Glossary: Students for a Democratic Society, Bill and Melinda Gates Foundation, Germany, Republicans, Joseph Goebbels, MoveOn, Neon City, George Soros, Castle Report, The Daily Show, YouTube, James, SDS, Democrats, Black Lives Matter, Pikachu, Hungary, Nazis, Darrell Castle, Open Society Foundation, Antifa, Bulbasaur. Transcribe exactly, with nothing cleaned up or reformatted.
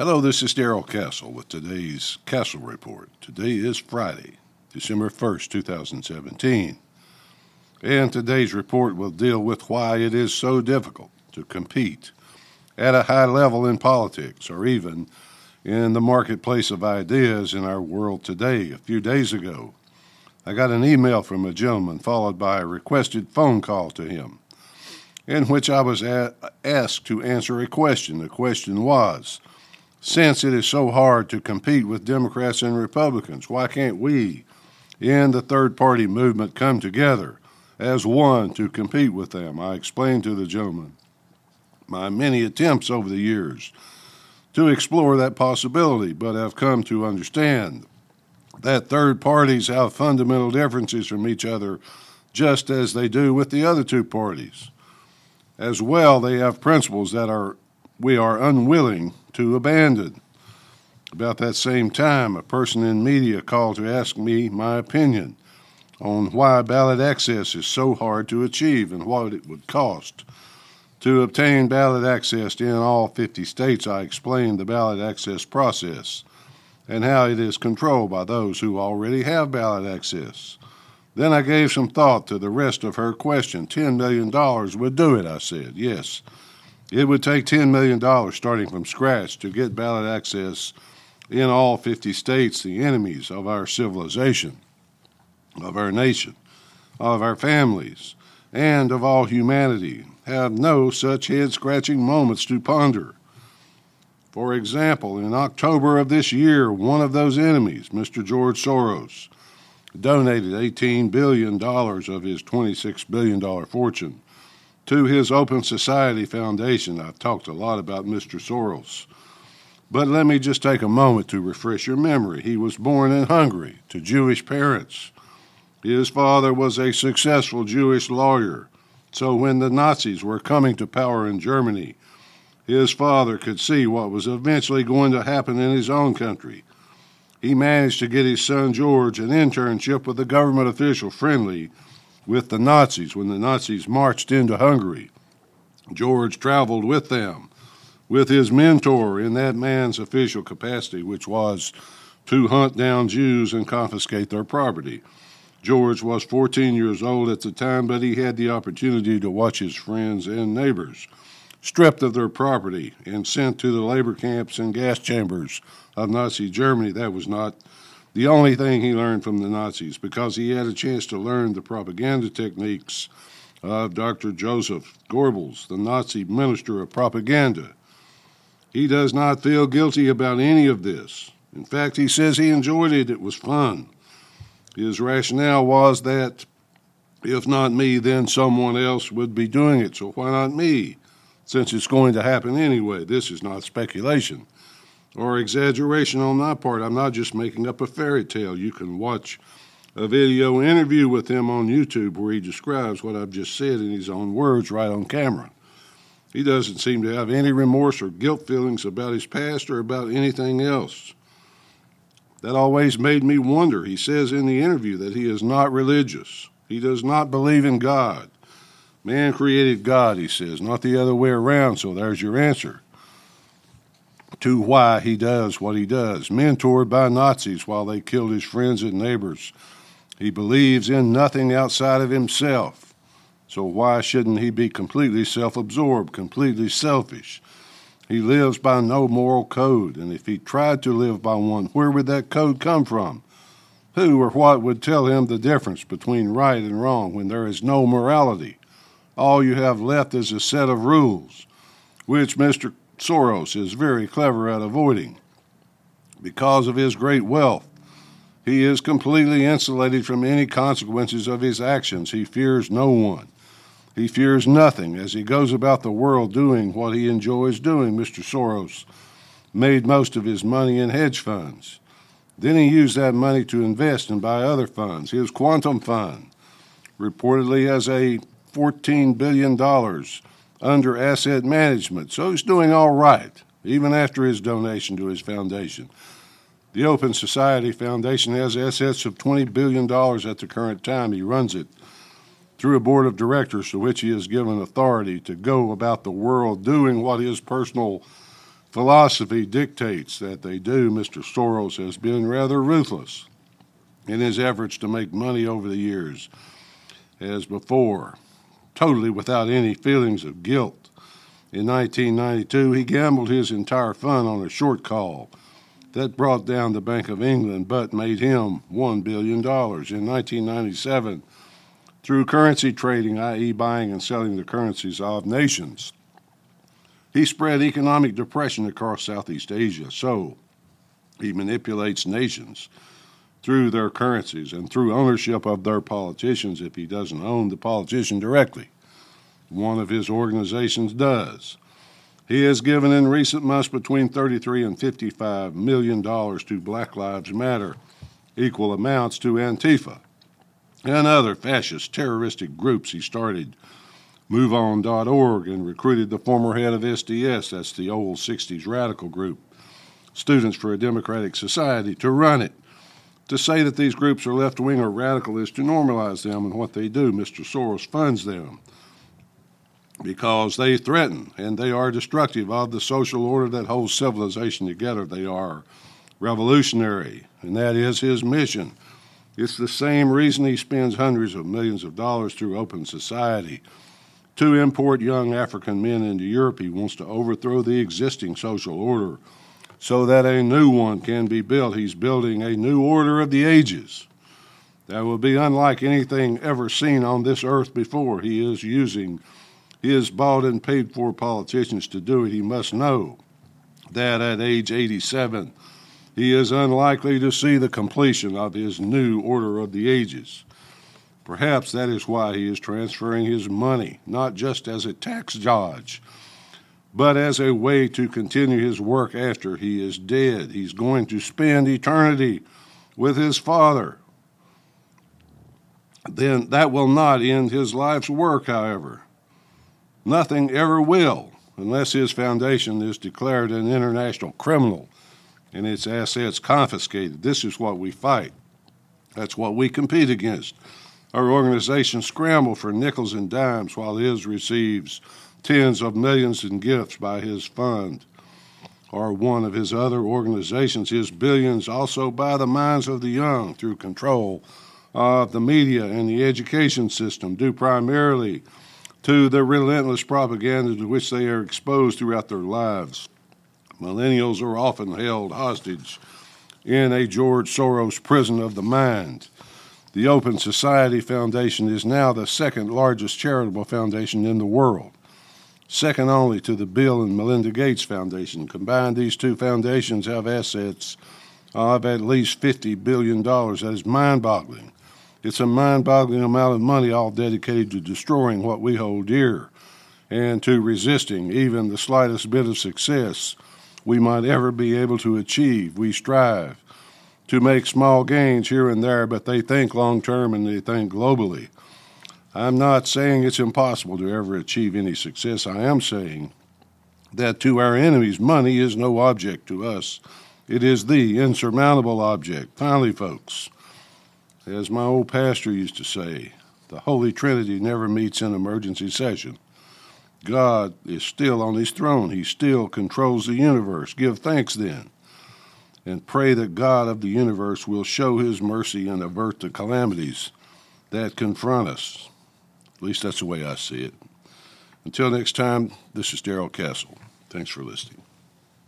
Hello, this is Darrell Castle with today's Castle Report. Today is Friday, December first, twenty seventeen. And today's report will deal with why it is so difficult to compete at a high level in politics or even in the marketplace of ideas in our world today. A few days ago, I got an email from a gentleman followed by a requested phone call to him in which I was a- asked to answer a question. The question was, since it is so hard to compete with Democrats and Republicans, why can't we in the third-party movement come together as one to compete with them? I explained to the gentleman my many attempts over the years to explore that possibility, but I've come to understand that third parties have fundamental differences from each other just as they do with the other two parties. As well, they have principles that are we are unwilling to abandon. About that same time, a person in media called to ask me my opinion on why ballot access is so hard to achieve and what it would cost to obtain ballot access in all fifty states. I explained the ballot access process and how it is controlled by those who already have ballot access. Then I gave some thought to the rest of her question. ten million dollars would do it, I said. Yes, it would take ten million dollars starting from scratch to get ballot access in all fifty states, the enemies of our civilization, of our nation, of our families, and of all humanity, have no such head-scratching moments to ponder. For example, in October of this year, one of those enemies, Mister George Soros, donated eighteen billion dollars of his twenty-six billion dollars fortune to his Open Society Foundation. I've talked a lot about Mister Soros, but let me just take a moment to refresh your memory. He was born in Hungary to Jewish parents. His father was a successful Jewish lawyer, so when the Nazis were coming to power in Germany, his father could see what was eventually going to happen in his own country. He managed to get his son George an internship with a government official friendly with the Nazis when the Nazis marched into Hungary. George traveled with them, with his mentor in that man's official capacity, which was to hunt down Jews and confiscate their property. George was fourteen years old at the time, but he had the opportunity to watch his friends and neighbors stripped of their property and sent to the labor camps and gas chambers of Nazi Germany. That was not the only thing he learned from the Nazis, because he had a chance to learn the propaganda techniques of Doctor Joseph Goebbels, the Nazi minister of propaganda. He does not feel guilty about any of this. In fact, he says he enjoyed it. It was fun. His rationale was that if not me, then someone else would be doing it, so why not me? Since it's going to happen anyway, this is not speculation or exaggeration on my part. I'm not just making up a fairy tale. You can watch a video interview with him on YouTube where he describes what I've just said in his own words right on camera. He doesn't seem to have any remorse or guilt feelings about his past or about anything else. That always made me wonder. He says in the interview that he is not religious. He does not believe in God. Man created God, he says, not the other way around. So there's your answer to why he does what he does. Mentored by Nazis while they killed his friends and neighbors, he believes in nothing outside of himself. So why shouldn't he be completely self-absorbed, completely selfish? He lives by no moral code, and if he tried to live by one, where would that code come from? Who or what would tell him the difference between right and wrong when there is no morality? All you have left is a set of rules, which Mister Soros is very clever at avoiding. Because of his great wealth, he is completely insulated from any consequences of his actions. He fears no one. He fears nothing as he goes about the world doing what he enjoys doing. Mister Soros made most of his money in hedge funds. Then he used that money to invest and buy other funds. His quantum fund reportedly has a fourteen billion dollars under asset management. So he's doing all right, even after his donation to his foundation. The Open Society Foundation has assets of twenty billion dollars at the current time. He runs it through a board of directors to which he is given authority to go about the world doing what his personal philosophy dictates that they do, Mister Soros has been rather ruthless in his efforts to make money over the years, as before, totally without any feelings of guilt. In nineteen ninety-two, he gambled his entire fund on a short call that brought down the Bank of England but made him one billion dollars. In nineteen ninety-seven, through currency trading, that is buying and selling the currencies of nations, he spread economic depression across Southeast Asia. So he manipulates nations through their currencies and through ownership of their politicians if he doesn't own the politician directly. One of his organizations does. He has given in recent months between thirty-three and fifty-five million dollars to Black Lives Matter, equal amounts to Antifa and other fascist terroristic groups he started. MoveOn dot org, and recruited the former head of S D S, that's the old sixties radical group, Students for a Democratic Society, to run it. To say that these groups are left-wing or radical is to normalize them and what they do. Mister Soros funds them because they threaten and they are destructive of the social order that holds civilization together. They are revolutionary, and that is his mission. It's the same reason he spends hundreds of millions of dollars through Open Society to import young African men into Europe. He wants to overthrow the existing social order so that a new one can be built. He's building a new order of the ages that will be unlike anything ever seen on this earth before. He is using his bought and paid for politicians to do it. He must know that at age eighty-seven, he is unlikely to see the completion of his new order of the ages. Perhaps that is why he is transferring his money, not just as a tax dodge, but as a way to continue his work after he is dead. He's going to spend eternity with his father. Then that will not end his life's work, however. Nothing ever will, unless his foundation is declared an international criminal and its assets confiscated. This is what we fight. That's what we compete against. Our organizations scramble for nickels and dimes while his receives tens of millions in gifts by his fund or one of his other organizations, his billions also by the minds of the young through control of the media and the education system, due primarily to the relentless propaganda to which they are exposed throughout their lives. Millennials are often held hostage in a George Soros prison of the mind. The Open Society Foundation is now the second largest charitable foundation in the world, second only to the Bill and Melinda Gates Foundation. Combined, these two foundations have assets of at least fifty billion dollars. That is mind-boggling. It's a mind-boggling amount of money, all dedicated to destroying what we hold dear and to resisting even the slightest bit of success we might ever be able to achieve. We strive to make small gains here and there, but they think long-term and they think globally. I'm not saying it's impossible to ever achieve any success. I am saying that to our enemies, money is no object to us. It is the insurmountable object. Finally, folks, as my old pastor used to say, the Holy Trinity never meets in emergency session. God is still on his throne. He still controls the universe. Give thanks then, and pray that God of the universe will show his mercy and avert the calamities that confront us. At least that's the way I see it. Until next time, this is Darrell Castle. Thanks for listening.